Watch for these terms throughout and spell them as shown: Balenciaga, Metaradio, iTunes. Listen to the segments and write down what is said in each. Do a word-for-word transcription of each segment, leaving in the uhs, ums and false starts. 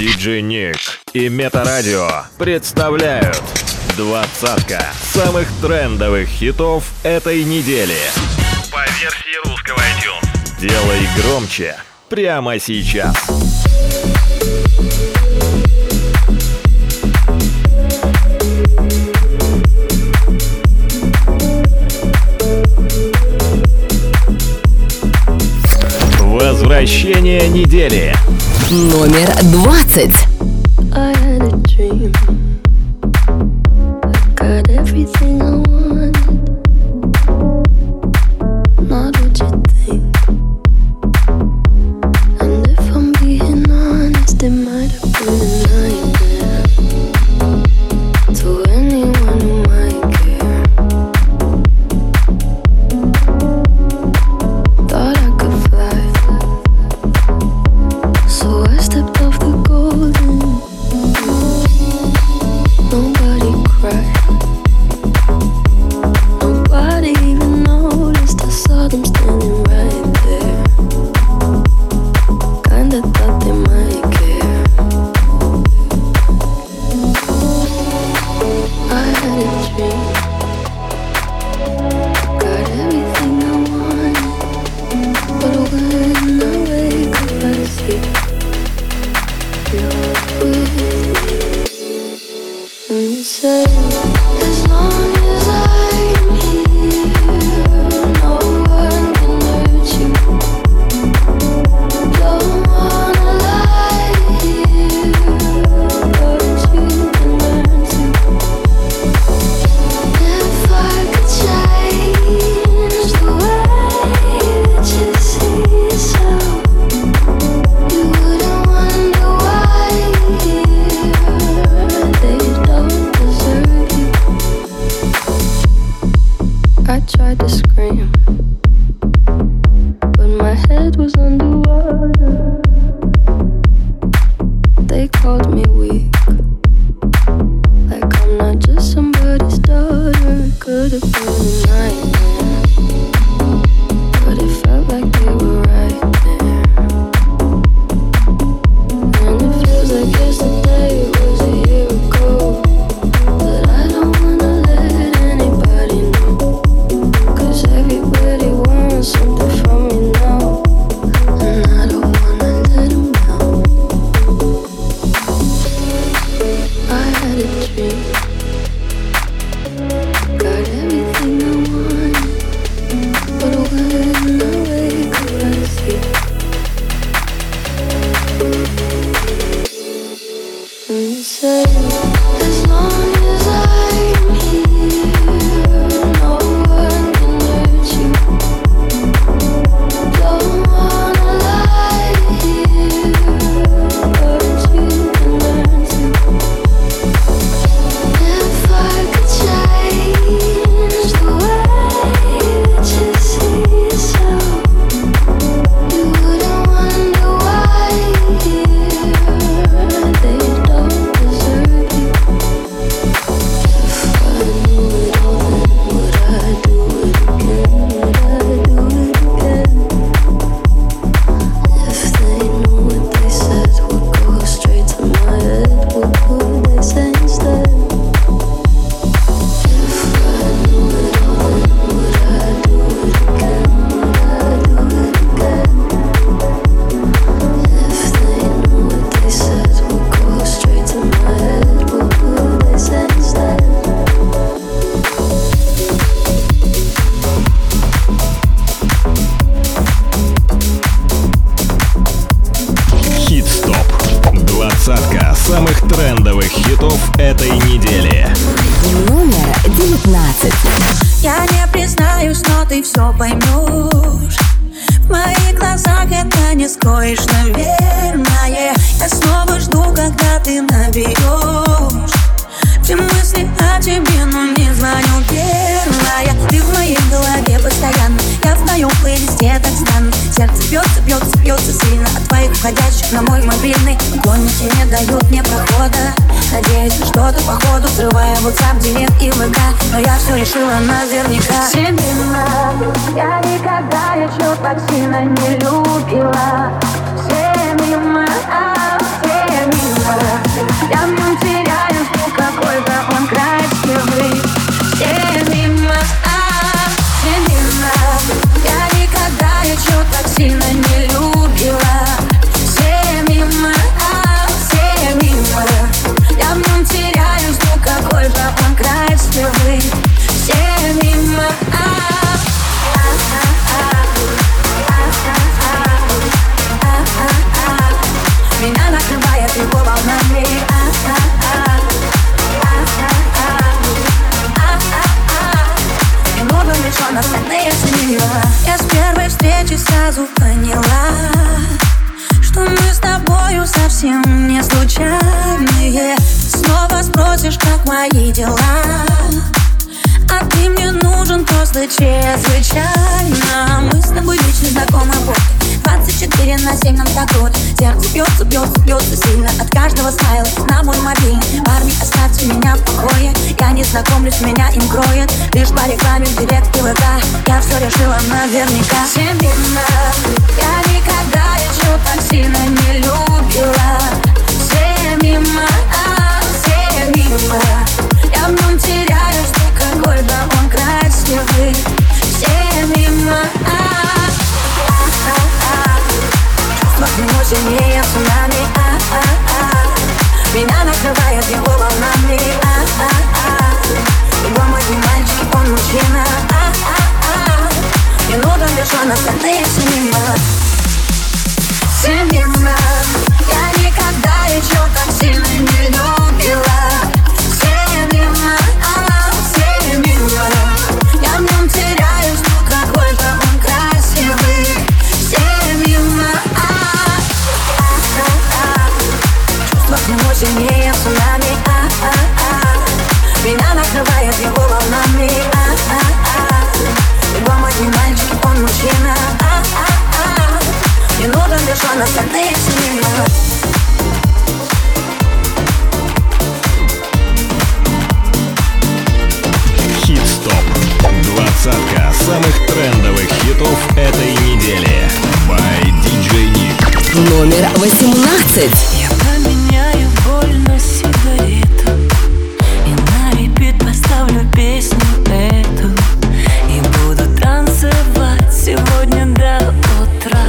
диджей Ник и Метарадио представляют двадцатка самых трендовых хитов этой недели по версии русского iTunes. Делай громче прямо сейчас. Возвращение недели. Номер двадцать. Сильно не любила. Все мимо, а все мимо. Меня накрывает его волнами. И много лишен остальные с нее. Я с первой встречи сразу поняла, что мы с тобою совсем не случайные. Снова спросишь, как мои дела, а ты мне нужен просто чрезвычайно. Мы с тобой лично знакомы вот двадцать четыре на семь нам так вот. Сердце бьется, бьется, бьется сильно от каждого смайла на мой мобильный. Парни, оставьте меня в покое, я не знакомлюсь, меня им кроет лишь по рекламе в директ и ВК. Я все решила наверняка. Всем видно, я никогда еще так сильно не любила. Все мимо, а, все мимо. Я в нем теряю, что какой-то он красивый. Все мимо, а, а, а. Чувства к нему сильнее цунами, а, а, а. Меня накрывает его волнами, а, а, а. Его мой не мальчик, он мужчина, а, а, а. Минута лишен остальные снимок. Все мимо. Я никогда еще так сильно не любила. Все мимо, а, все мимо. Я в нем теряюсь, но какой-то он красивый. Все мимо, а, а, а. Чувства к нему сильнее цунами, а, а, а. Меня накрывает его волнами, а, а, а. Его мой не мальчик, он мужчина, а, а, а. Не нужен лишь он остальные сильно. Хит Стоп. Двадцатка самых трендовых хитов этой недели. By ди джей Nick. Номер восемнадцать. Я поменяю боль на сигарету и на репит поставлю песню эту. И буду танцевать сегодня до утра.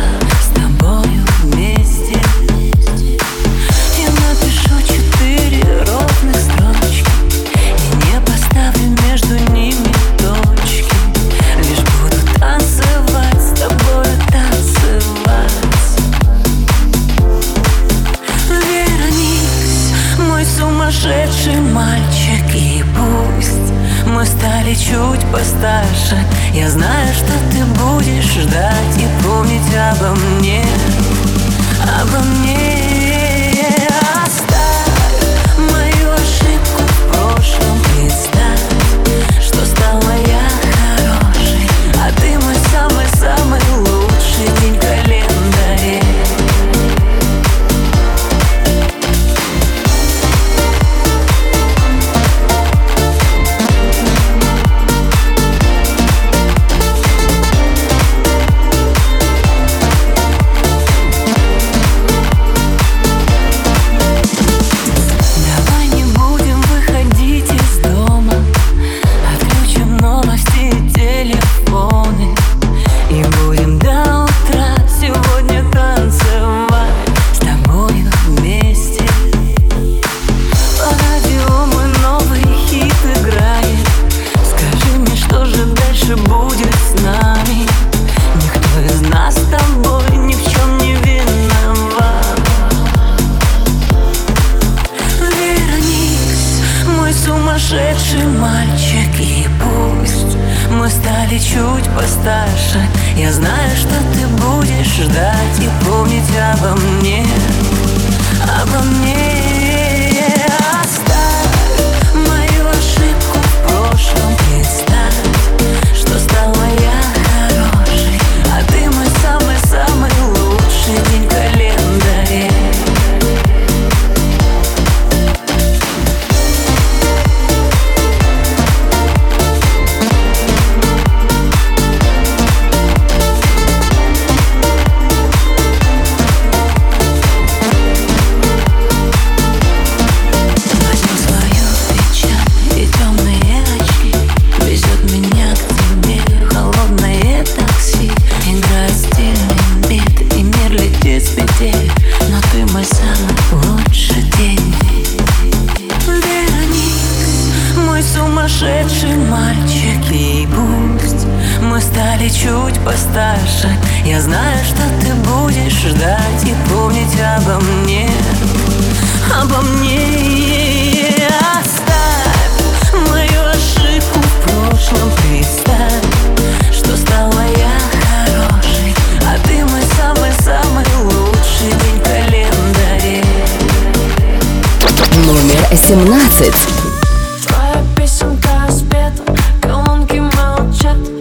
Сумасшедший мальчик, и пусть мы стали чуть постарше, я знаю, что ты будешь ждать и помнить обо мне, обо мне. Оставь мою ошибку в прошлом, представь, что стала я хорошей, а ты мой самый-самый лучший день в календаре. Постарше, я знаю, что ты будешь ждать и помнить обо мне. семнадцать. Твоя песенка спета, колонки молчат. Я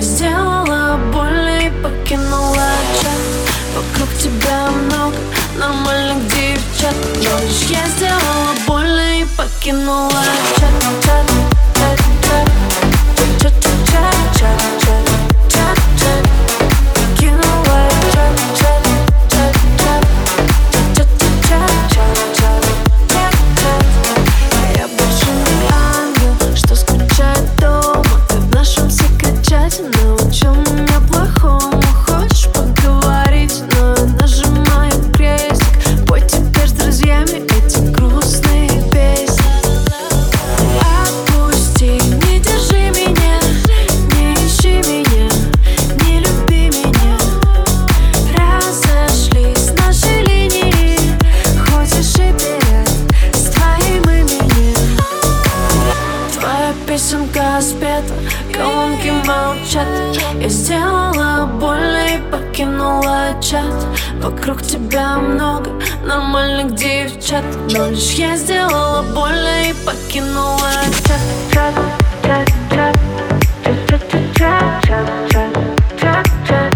сделала больно и покинула чат. Вокруг тебя много нормальных девчат. Но лишь я сделала больно и покинула чат. Чат, чат, чат, чат, чат, чат, чат, чат, чат. Покинула чат, чат, чат, чат, чат, чат, чат, чат, чат. Я сделала больно и покинула чат. Вокруг тебя много нормальных девчат. Но лишь я сделала больно и покинула чат. Чат, чат, чат, чат, чат, чат, чат, чат, чат. Покинула чат, чат, чат, чат, чат, чат, чат, чат, чат, чат. Я больше не ангел, что скучает дома. Ты в нашем секрете научил меня плохому. Хочешь поговорить, но нажимаю крестик. Пой теперь с друзьями эти грустные песни. Отпусти, не держи меня, не ищи меня, не люби меня. Разошлись наши линии, хоть и шипят с твоим именем. Твоя песенка спета, колонки молчат. Я сделала больно и покинула чат. Вокруг тебя много нормальных девчат. Но лишь я сделала больно и покинула чат. Чат, чат, чат, чат, чат, чат, чат, чат.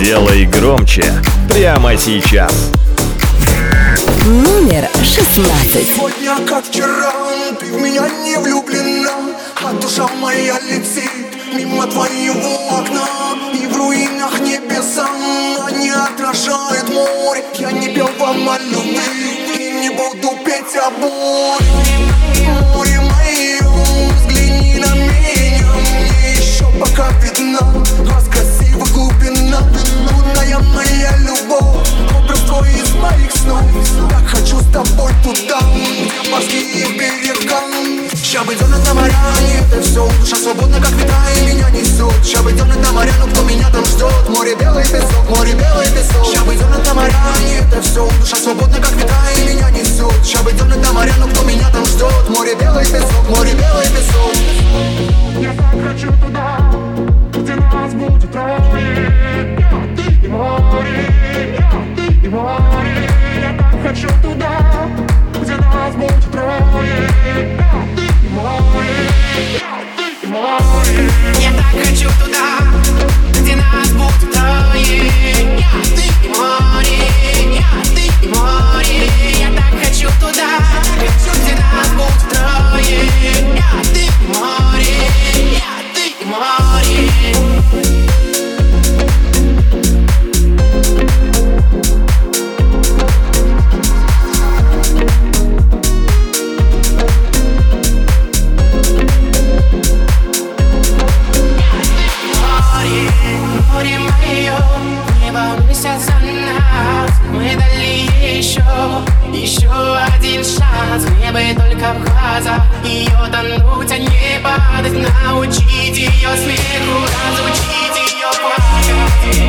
Делай громче прямо сейчас. Номер шестнадцать. Сегодня как вчера, ты в меня не влюблена, а душа моя летит мимо твоего окна. И в руинах небеса не отражает море. Я не пел вам о любви и не буду петь о боли. Море мое, взгляни на меня, мне еще пока видна вас красивых глубина. Лунная моя любовь, образ твой из моих снов. Так хочу с тобой туда, где морские берега. Ща бы дёрнуть на моря, это все. Душа свободна, как ветра, и меня несет. Ща бы дёрнуть на моря, но кто меня там ждет? Море белый песок, море белый песок. Ща бы дёрнуть на моря, это все. Душа свободна, как ветра, и меня несет. Ща бы дёрнуть на моря, но кто меня там ждет? Море белый песок, море белый песок. Я так хочу туда, где нас будет трое. И море, и море. Я так хочу туда, где нас будет трое. И море, и море. Я так хочу туда, где нас будет трое. И море, и море. Я так хочу туда, где нас будет трое. И море, и море. Еще один шанс, мне бы только в глаза ее тонуть, а не падать. Научить ее смеху, разучить ее плакать.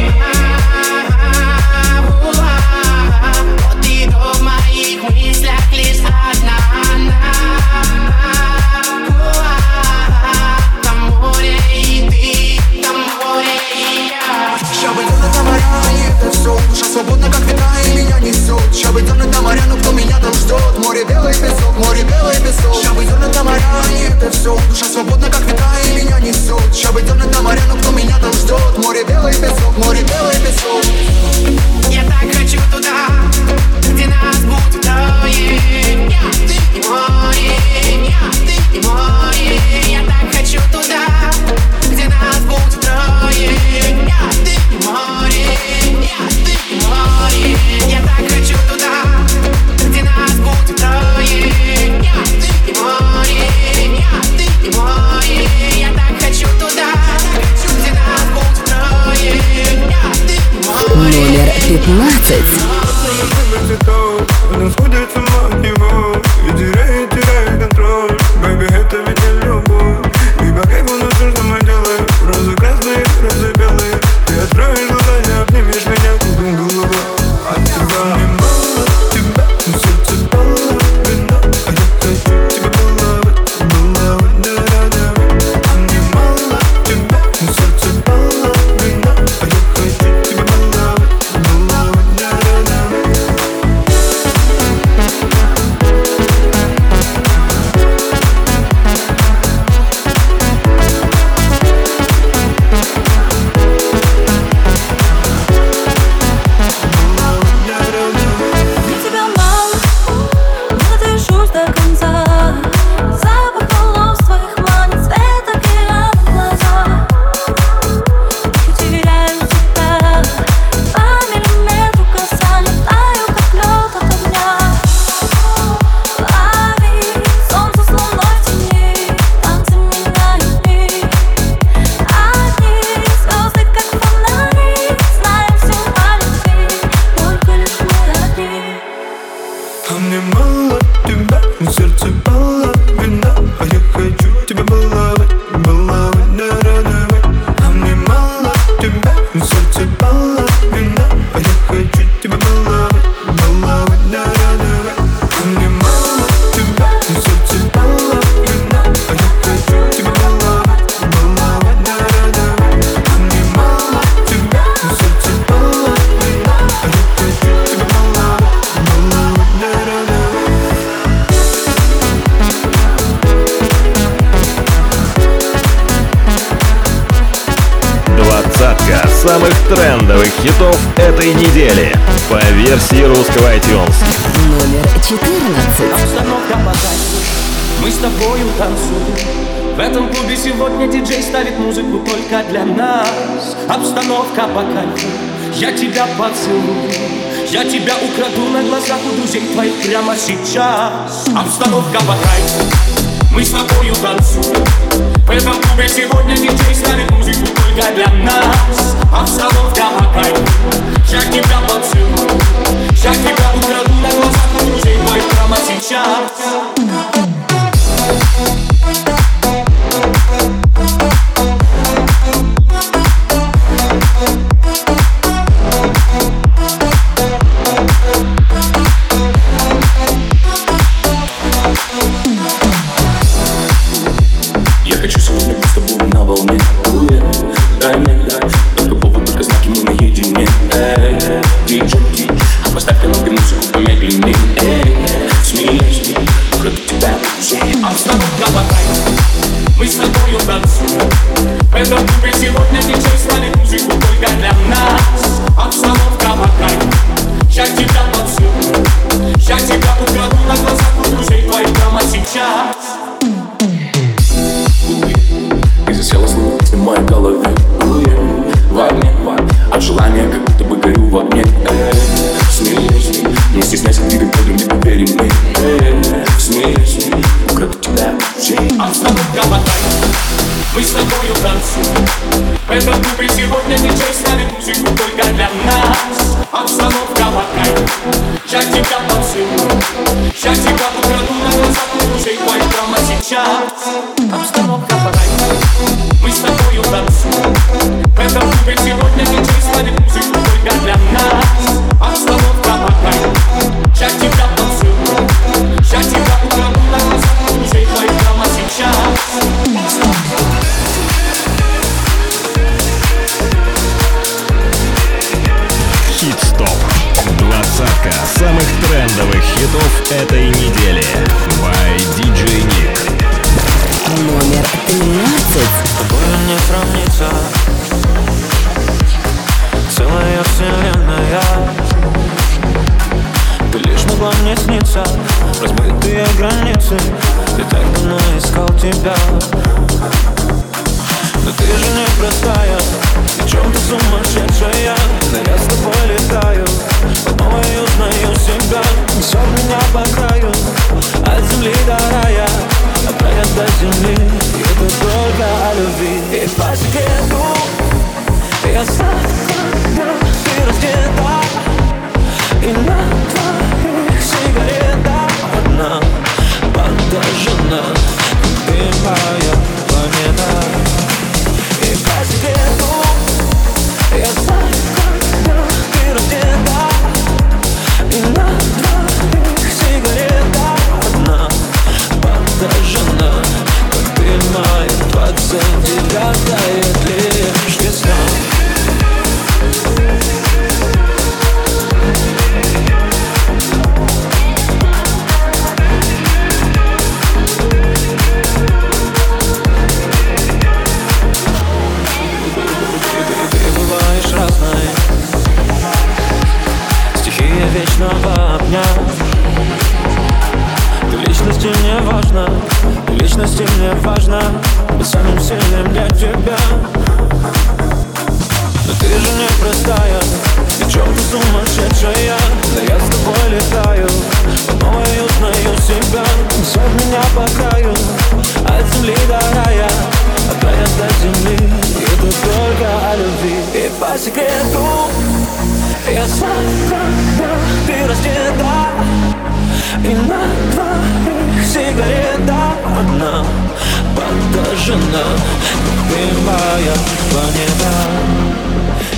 Душа свободна, как ветра, и меня несет. Ща бы дернуть на моря, но кто меня там ждет? Море белый песок, море белый песок. Ща бы дернуть на моря, и это все. Душа свободна, как ветра, и меня несет. Ща бы дернуть на моря, но кто меня там ждет? Море белый песок, море белый песок. Я так хочу туда, где нас будут двое. Я, ты и море, я, ты и море. Я так хочу туда, где нас будут трое. Я, ты и море, я, ты и море. Я так хочу туда, где нас будут трое. Я, ты и море, я, ты и море. Я так хочу туда, где нас будут трое. Я, ты и море. Номер пятнадцать. Она сходит сама от него и теряет, теряет контроль. Бэби, это ведь не любовь. И по кайфу на черном отделе. Розы красные, розы белые. Ты откроешь глаза, не обнимешь меня. Кругом голова от тебя. Мне мало тебя, но сердце пало вино. А я тебя была бы, была бы не рада. А мне мало тебя, но сердце пало вино. А я тебя была бы, была бы не рада. Мне тебя мало, я дышу до конца. Запах волос твоих манит, цвета океана в глазах. Я теряю тебя по миллиметру касания, таю как лед от огня. Лови солнце с луной в тени, там, где меня одни. Одни звезды, как фонари, знаем все о любви, только лишь мы одни. А мне мало тебя, но сердце пало вина. А я хочу тебя баловать, баловать, не радовать. А мне мало тебя, но сердце пало вина. А я хочу тебя баловать, баловать, не радовать. А мне мало тебя, но сердце пало вина. А я хочу тебя баловать, баловать, не радовать. А мне мало тебя, но сердце пало вина. А я хочу тебя баловать, баловать, не радовать. Двадцатка самых трендовых хитов этой недели по версии русского iTunes. Номер четырнадцать. Обстановка подачи, мы с тобою танцуем. В этом клубе сегодня диджей ставит музыку только для нас. Обстановка по кайфу, я тебя поцелую. Я тебя украду на глазах у друзей твоих прямо сейчас. Обстановка по кайфу, мы с тобою танцуем. В этом клубе сегодня диджей ставит музыку только для нас. Обстановка по кайфу, я тебя поцелую. Я тебя украду на глазах у друзей твоих прямо сейчас. Я хочу сегодня быть с тобой на волне. Уверен, дай мне, дай, только помни. двадцатка самых трендовых хитов этой недели. By ди джей Nick. Номер тринадцать. Тобою не сравнится целая вселенная. Ты лишь могла мне сниться, разбитые границы. Я так давно искал тебя. Но ты же не простая, в чем-то сумасшедшая. Но я с тобой летаю, по-моему узнаю себя. Несет меня по краю, от земли до рая, от рая до земли. И это только о любви. И по секрету я сладкая, ты раздета, и на твоих сигаретах одна подожжена. Ты моя планета. По секрету я знаю, когда ты раздета, и на твоих сигаретах одна подожжена. Как ты моя двадцать девятая лишь весна. Вечного огня. Ты личности мне важна, ты личности мне важна, быть самым сильным для тебя. Но ты же не простая, и чем ты сумасшедшая. Но я с тобой летаю, по-новой узнаю себя. Несет меня по краю, от земли до рая, от рая до земли. И это только о любви. И по секрету я сладкая, ты раздета, и на твоих сигаретах одна подожжена. Ты моя планета.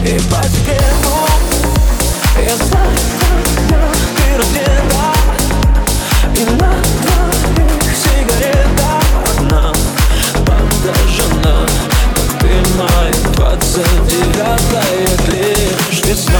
И по секрету я сладкая, ты раздета, и на твоих сигаретах одна подожжена. Ты моя двадцать девятая лишь весна.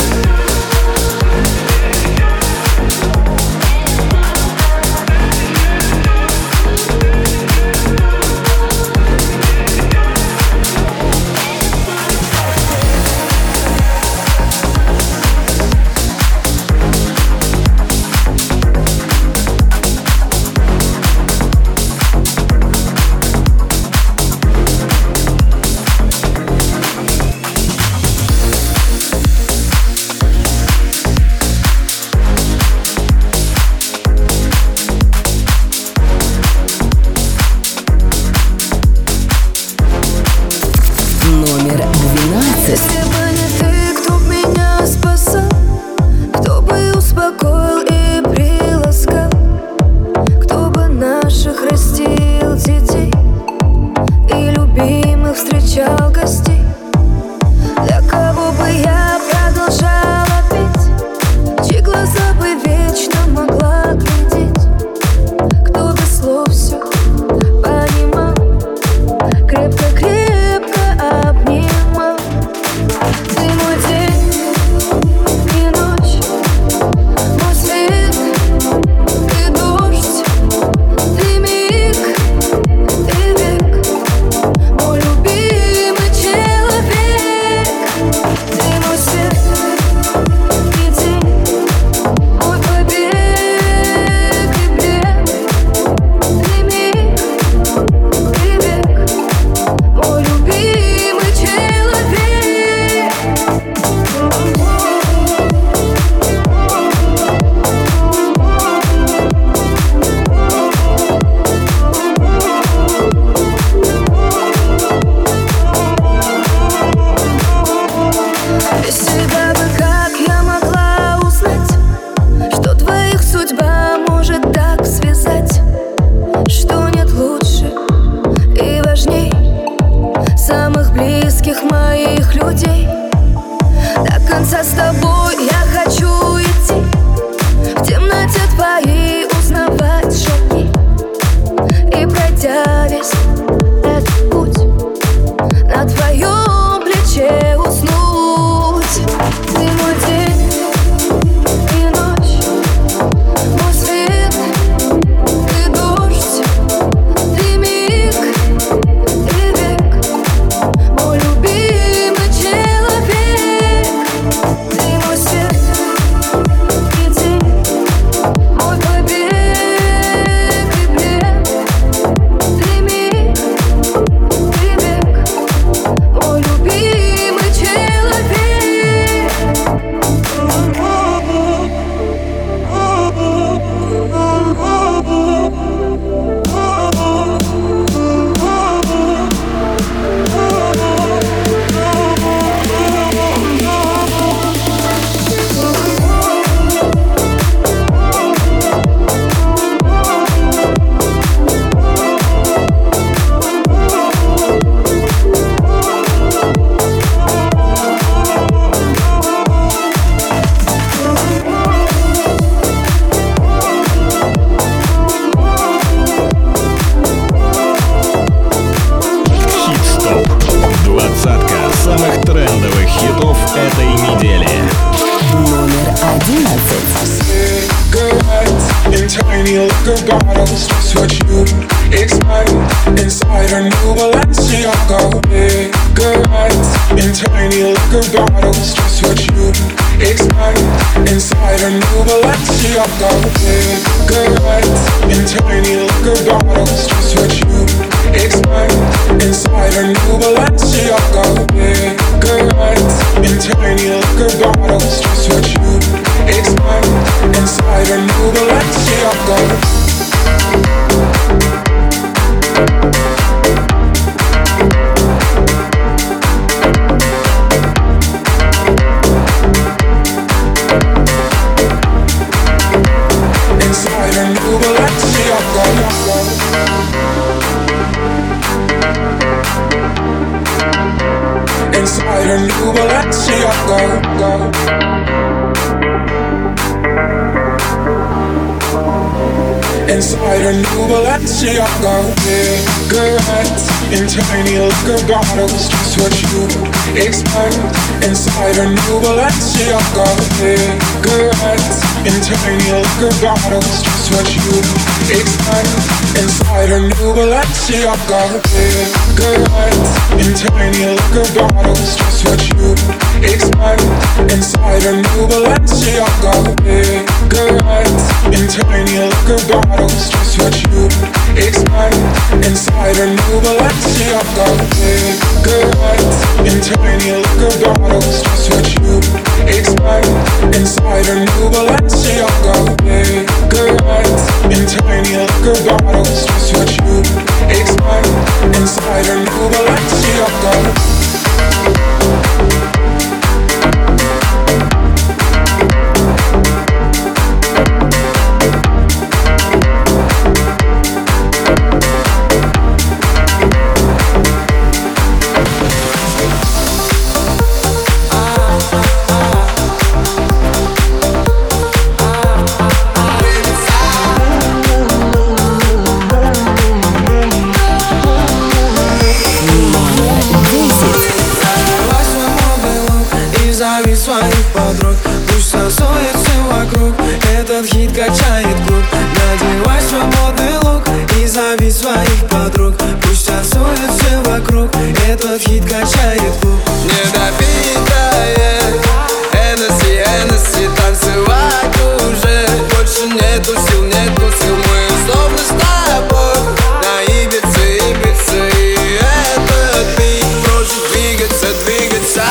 самых трендовых хитов этой недели. Номер одиннадцать. Excited inside a new Balenciaga. Bigger lights in tiny liquor bottles, just what you excited inside a new Balenciaga. Bigger lights in tiny liquor bottles, just what you excited inside a new Balenciaga. Inside a new Balenciaga, go, go. Inside a new Balenciaga. Bigger lights in tiny liquor bottles, just what you expect. Inside a new Balenciaga. Bigger lights in tiny liquor bottles, just what you expect. Inside a new Balenciaga. Bigger lights in tiny liquor bottles, just what you expect. Inside a new Balenciaga. Bigger lights in tiny liquor bottles, just what you expect. Inside a new Balenciaga. Bigger lights in tiny liquor bottles, just what you expect. Inside a new Balenciaga. Bigger lights in tiny liquor bottles, just what you expect. Inside a new Balenciaga. Этот хит качает клуб. Недопитое эн эс, эн эс, танцевать уже больше нету сил, нету сил. Мы словно с тобой на Ибице, Ибице. И этот бит прожит двигаться, двигаться.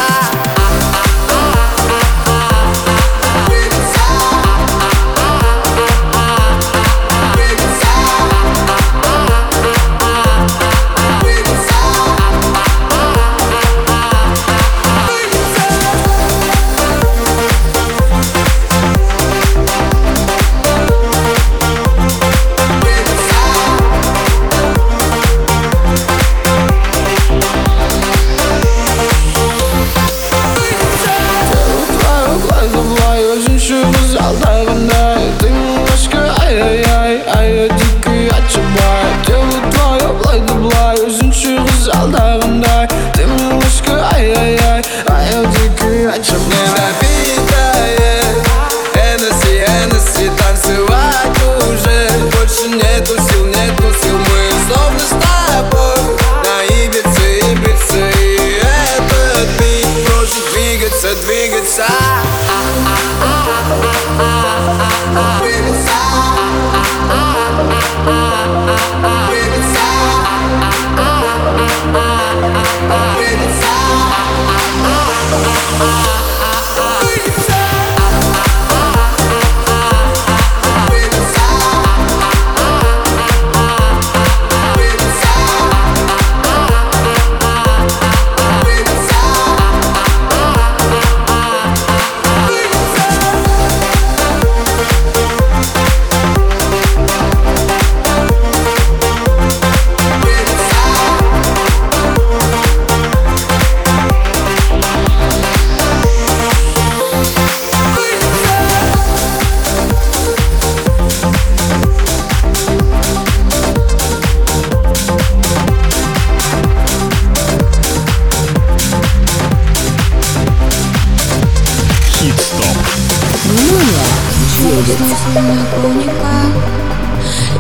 здесь незнакомника.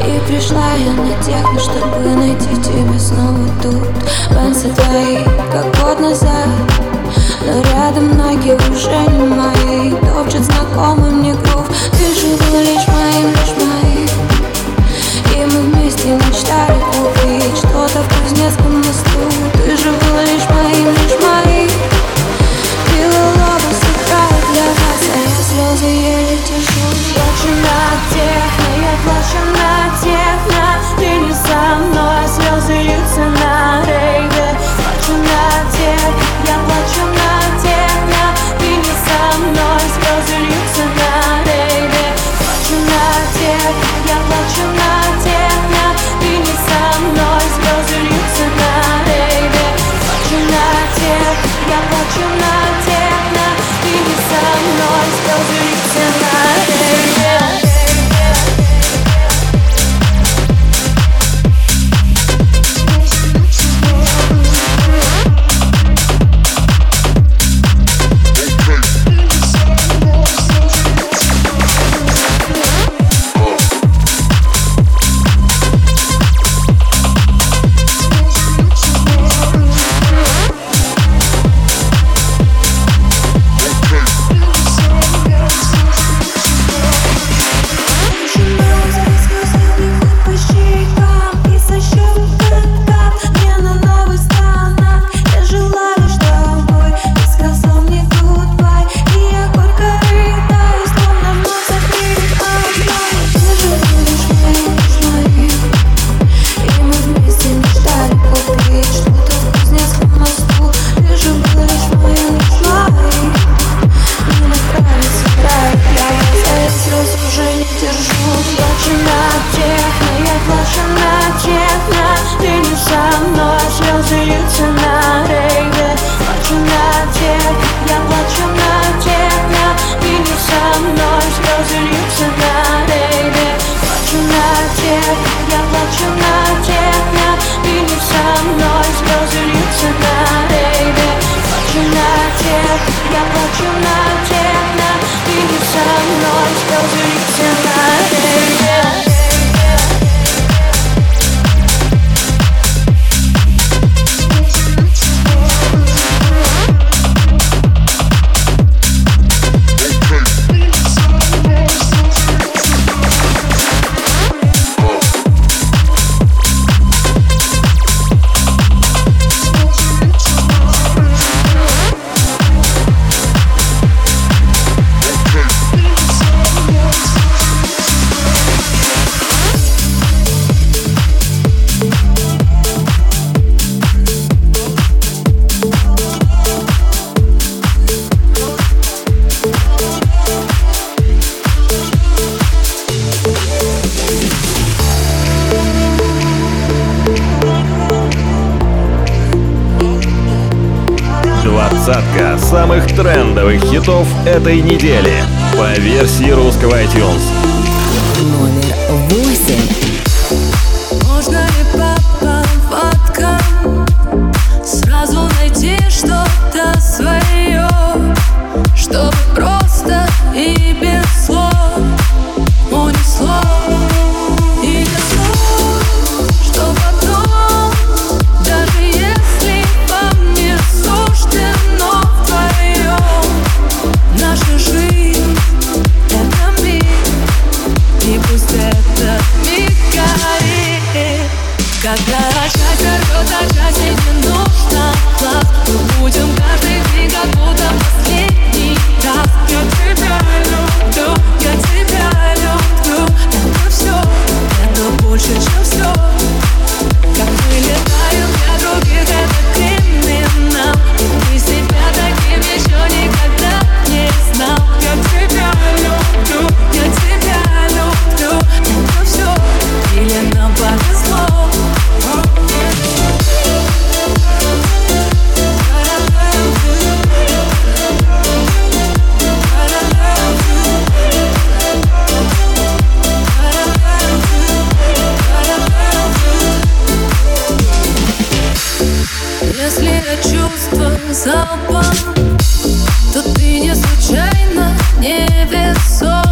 И пришла я на техно, чтобы найти тебя снова тут. Танцы твои, как год назад, но рядом ноги уже не мои. Топчет знакомый мне грув. Ты же был лишь моим, лишь моим. И мы вместе мечтали купить что-то в Кузнецком мосту. Ты же был лишь моим, лишь моим. Белый лобус играет для вас, а я слезы еле тяжу. Плачу на техно, я плачу на техно. Ты не со мной, слезы льются на рейве. Плачу на техно, я плачу на техно. Ты не со мной, слезы льются на рейве. Плачу на техно, я плачу на техно. Ты не со мной, слезы льются на рейве. Плачу на техно, я плачу на техно. Ты не со мной, слезы льются на рейве. Двадцатка самых трендовых хитов этой недели по версии русского iTunes. Номер восемь. Можно ли по поводкам сразу найти что-то свое, чтобы просто и без слов унесло? И готов, что потом, даже если во мне суждено вдвоем, наша жизнь — это миг, и пусть этот миг горит. Когда часть рвет, а часть и не нужна, мы будем каждый день как будто последний раз. Я тебя люблю, я тебя люблю. Это все, это больше, чем все. Как мы летаем для других, это криминал. И ты себя таким еще никогда не знал. Я тебя люблю, я тебя люблю. Это все, или нам повезло. Если я чувствую запах, то ты не случайно невесом.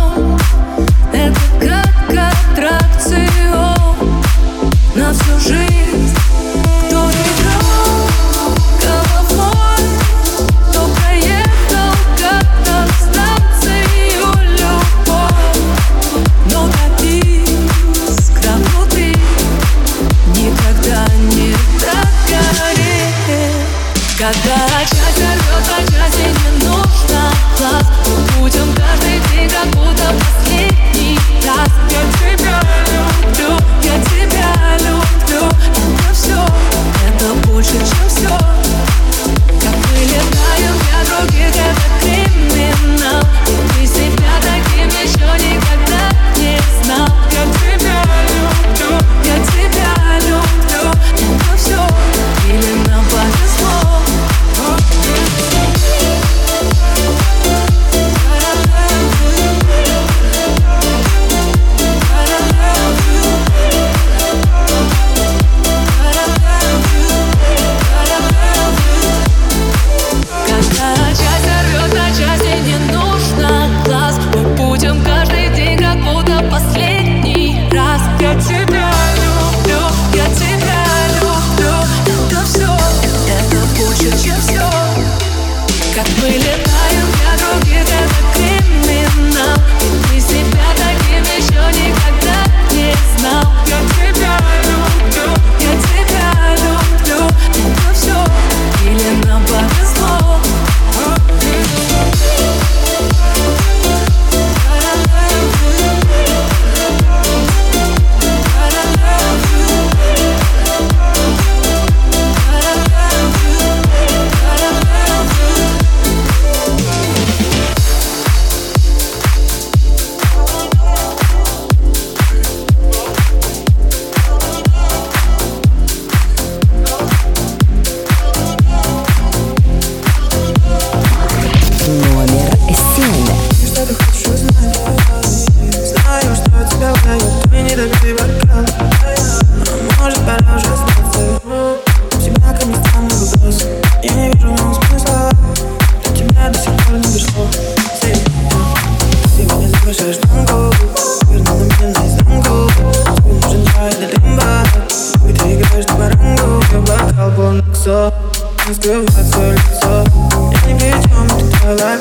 Целуй меня,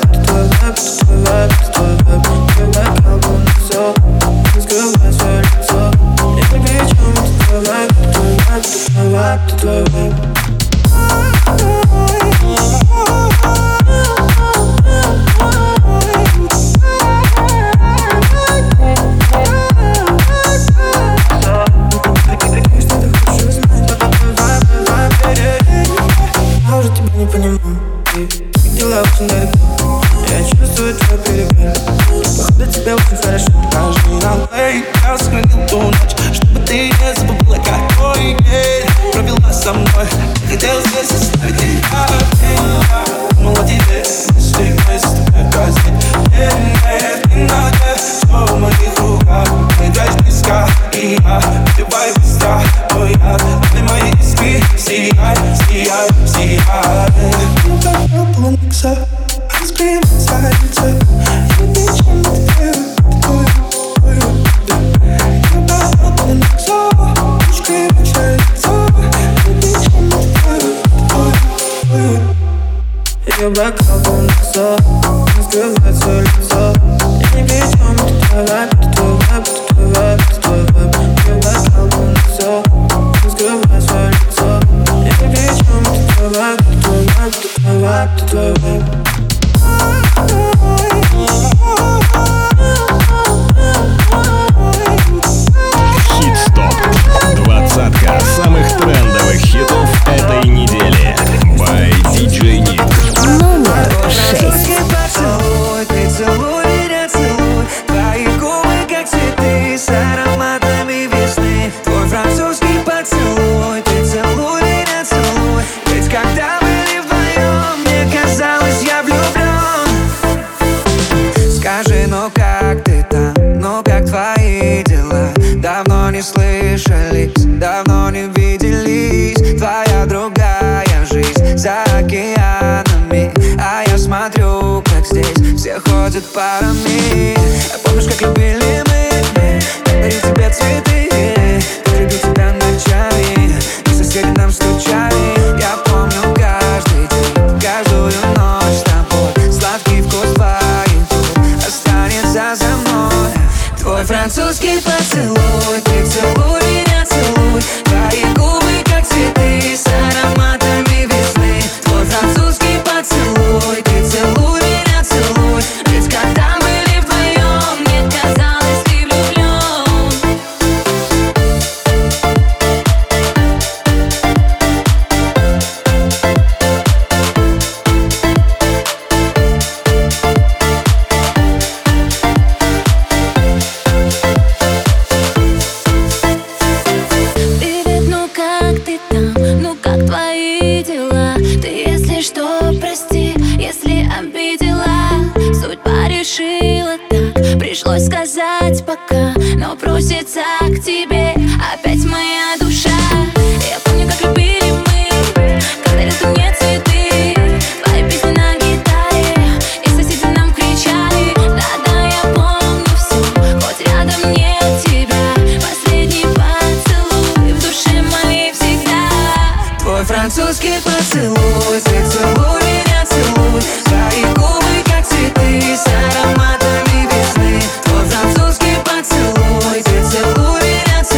целуй.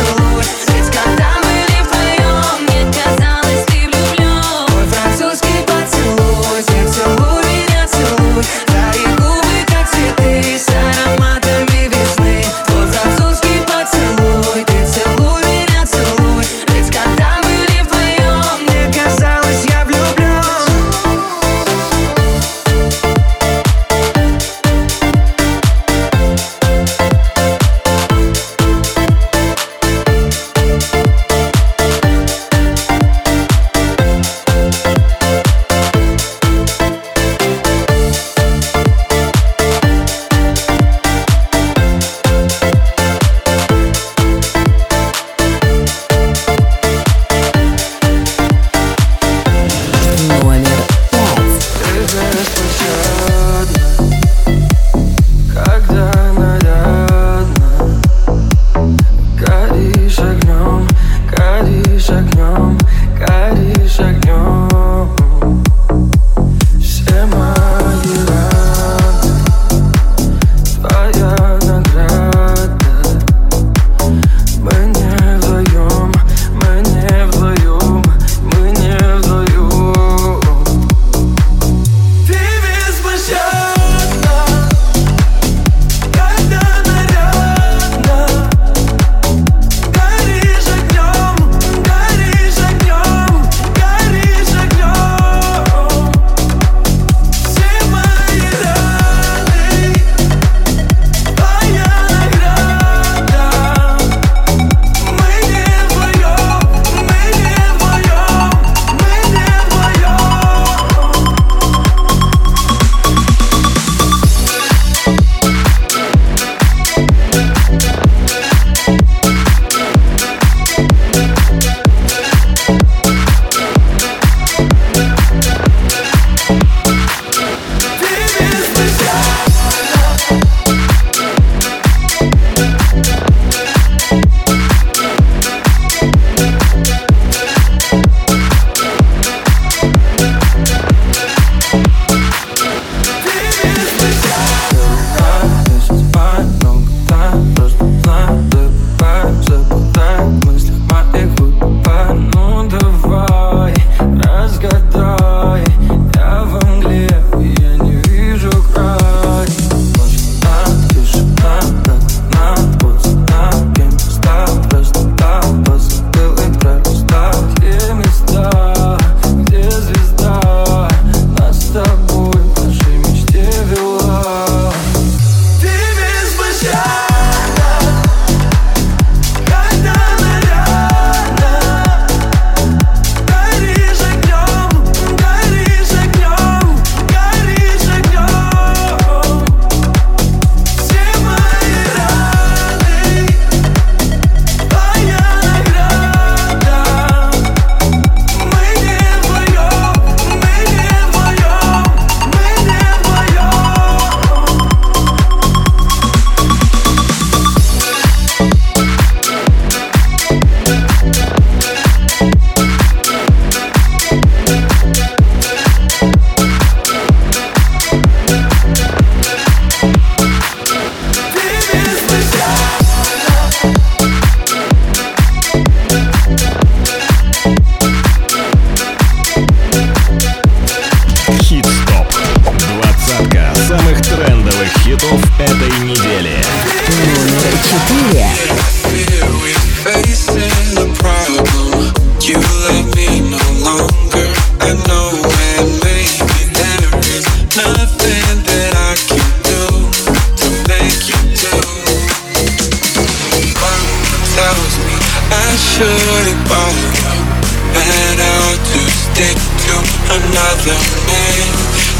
your man,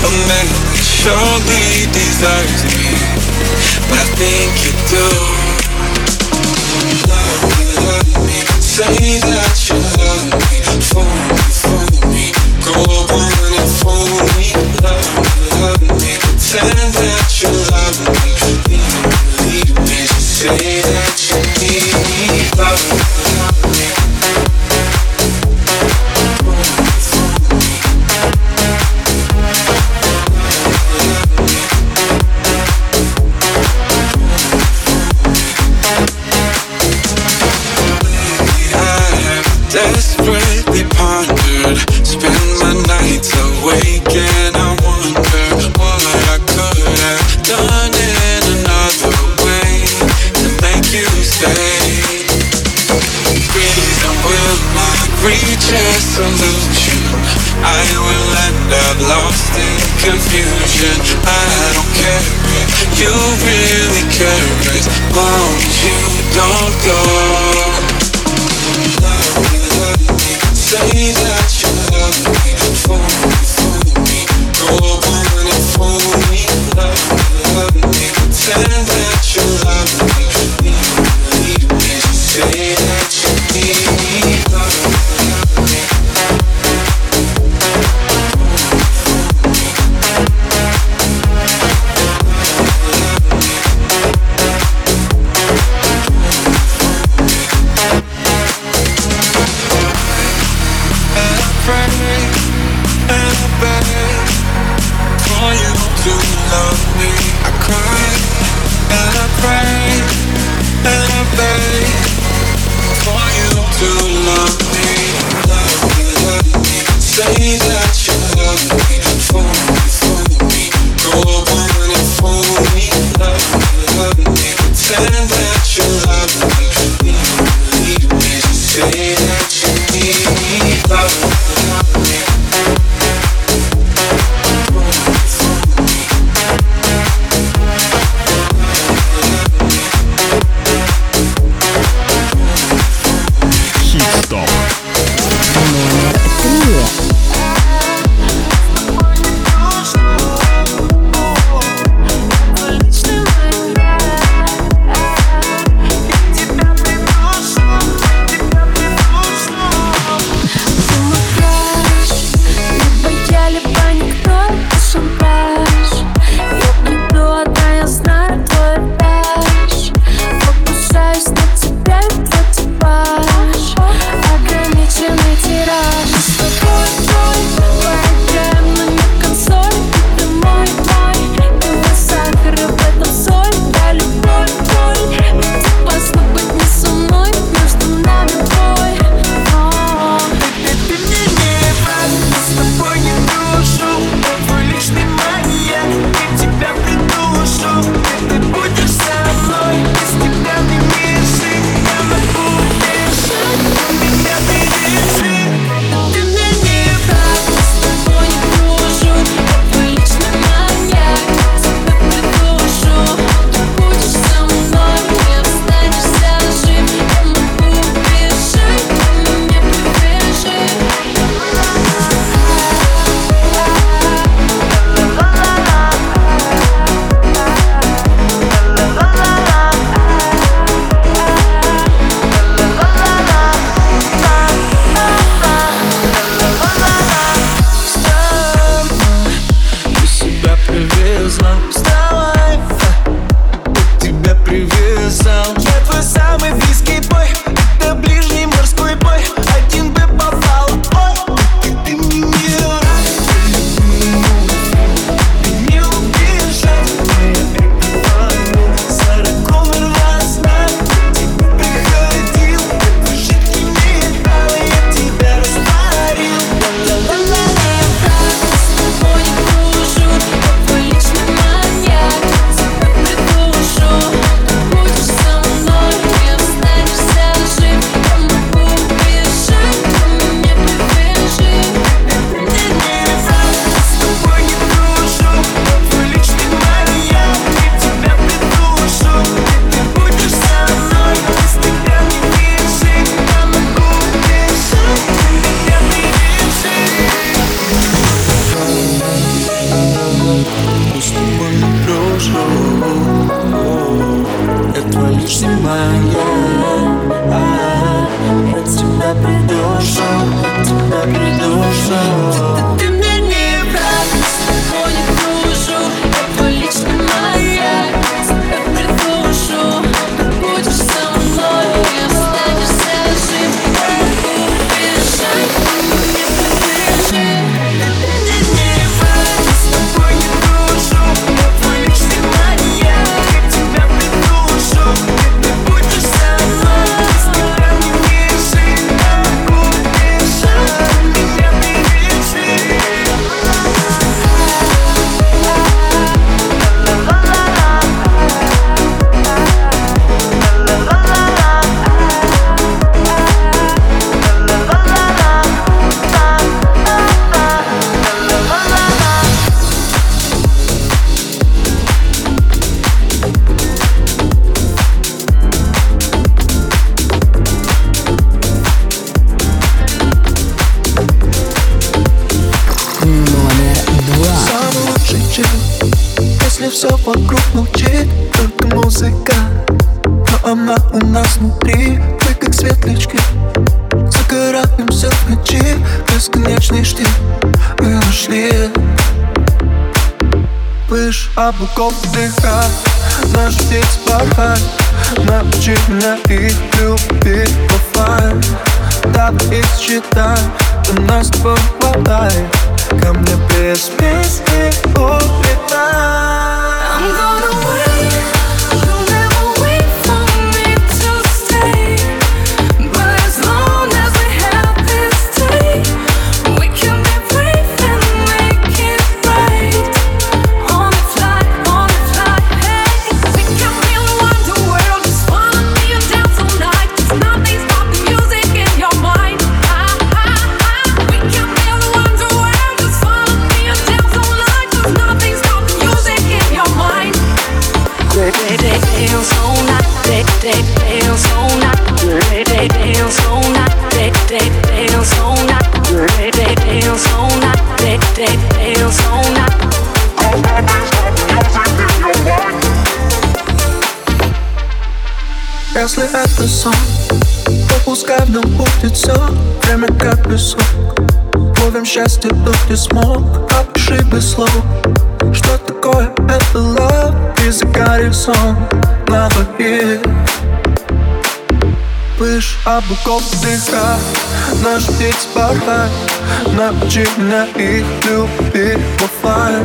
a man who surely desires me, but I think you do. Love me, love me, say that you love me, fool me, fool me, go on and fool me. Love me, love me, pretend that you love me, leave me, leave me, just say that you need me. Love me, love me. Confusion, I don't care if you really care, as long as you don't go. Love me, love me, say that you love me, fool me, fool me, go on and fool me. Love me, love me, pretend that you love me, leave me, leave me, just say that you need me. Love me, love me. Pray and I молчу, если все вокруг молчит, только музыка. Но она у нас внутри, мы как светлячки, загораемся в ночи, бесконечный штиль. Мы ушли, пыш облаков дыха, наш птиц порхай. Научи меня их любить, бывает. Давай их считай, у нас с тобой хватает. Ко мне без песни улетай. I'm gonna wait, you'll never wait for me to stay. But as long as we have this day, we can be brave and make it right. On the fly, on the fly, hey. We can really want the world, just wanna be and dance all night. There's nothing stopping music in your mind. Ah, ah, ah. We can really want the world, just wanna be and dance all night. There's nothing stopping music in your mind. They dance all night, they dance all night. They dance all night, they dance all night. They dance all night, they dance all night. Если это сон, то пускай в нем будет все. Время как песок, ловим счастье, кто не смог. Опиши без слов, что такое это love. И загорит сон на двоих. Пыш облаков дыха, наш птиц порхай. Научи меня их любить, бывает.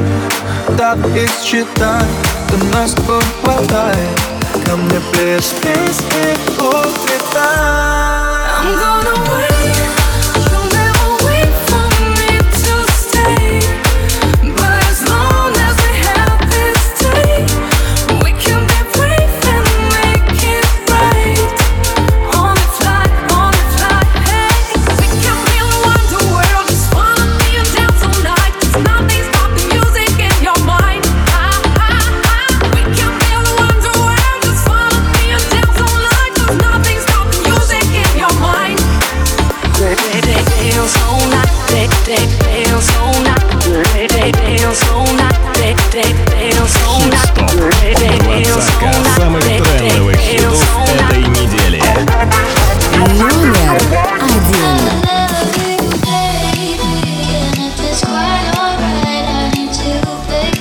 Давай их считай, до нас с тобой хватает. Ко мне без песни улетай. I'm gonna wait, you'll never wait for me to stay. But as long as we have this day, we can be brave and make it right. On the fly, on the fly, hey. We can really want the world, just wanna be and dance all night. There's nothing stopping music in your mind. Ah, ah, ah. We can really want the world, just wanna be and dance all night. There's nothing stopping music in your mind. They dance all night, they dance all night. They dance all night, they dance all Хит night. Стоп. They dance all Двадцатка night, самых they трендовых хитов dance all night. этой недели. Номер один. It's quite alright, I need to take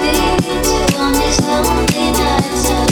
these on these lonely nights.